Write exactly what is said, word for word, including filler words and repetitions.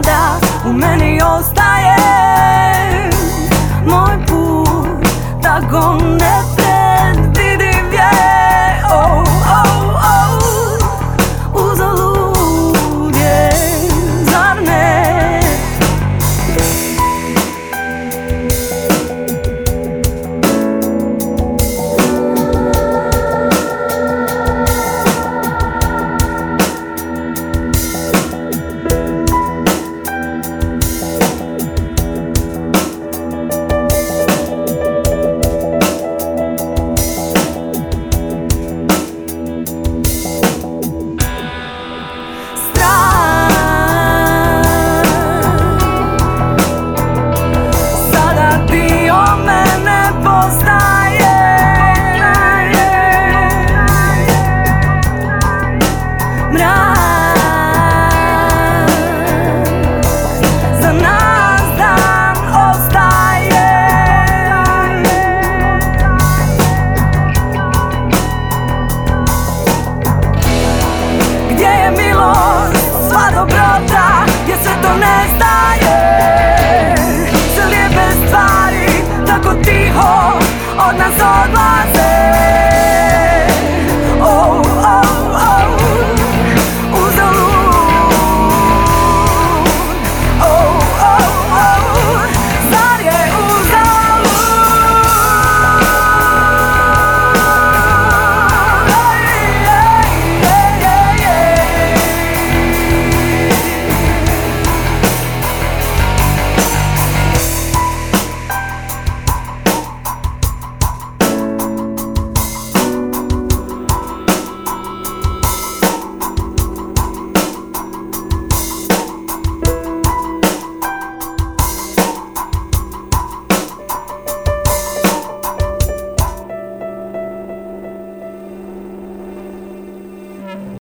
nada, u meni ostaje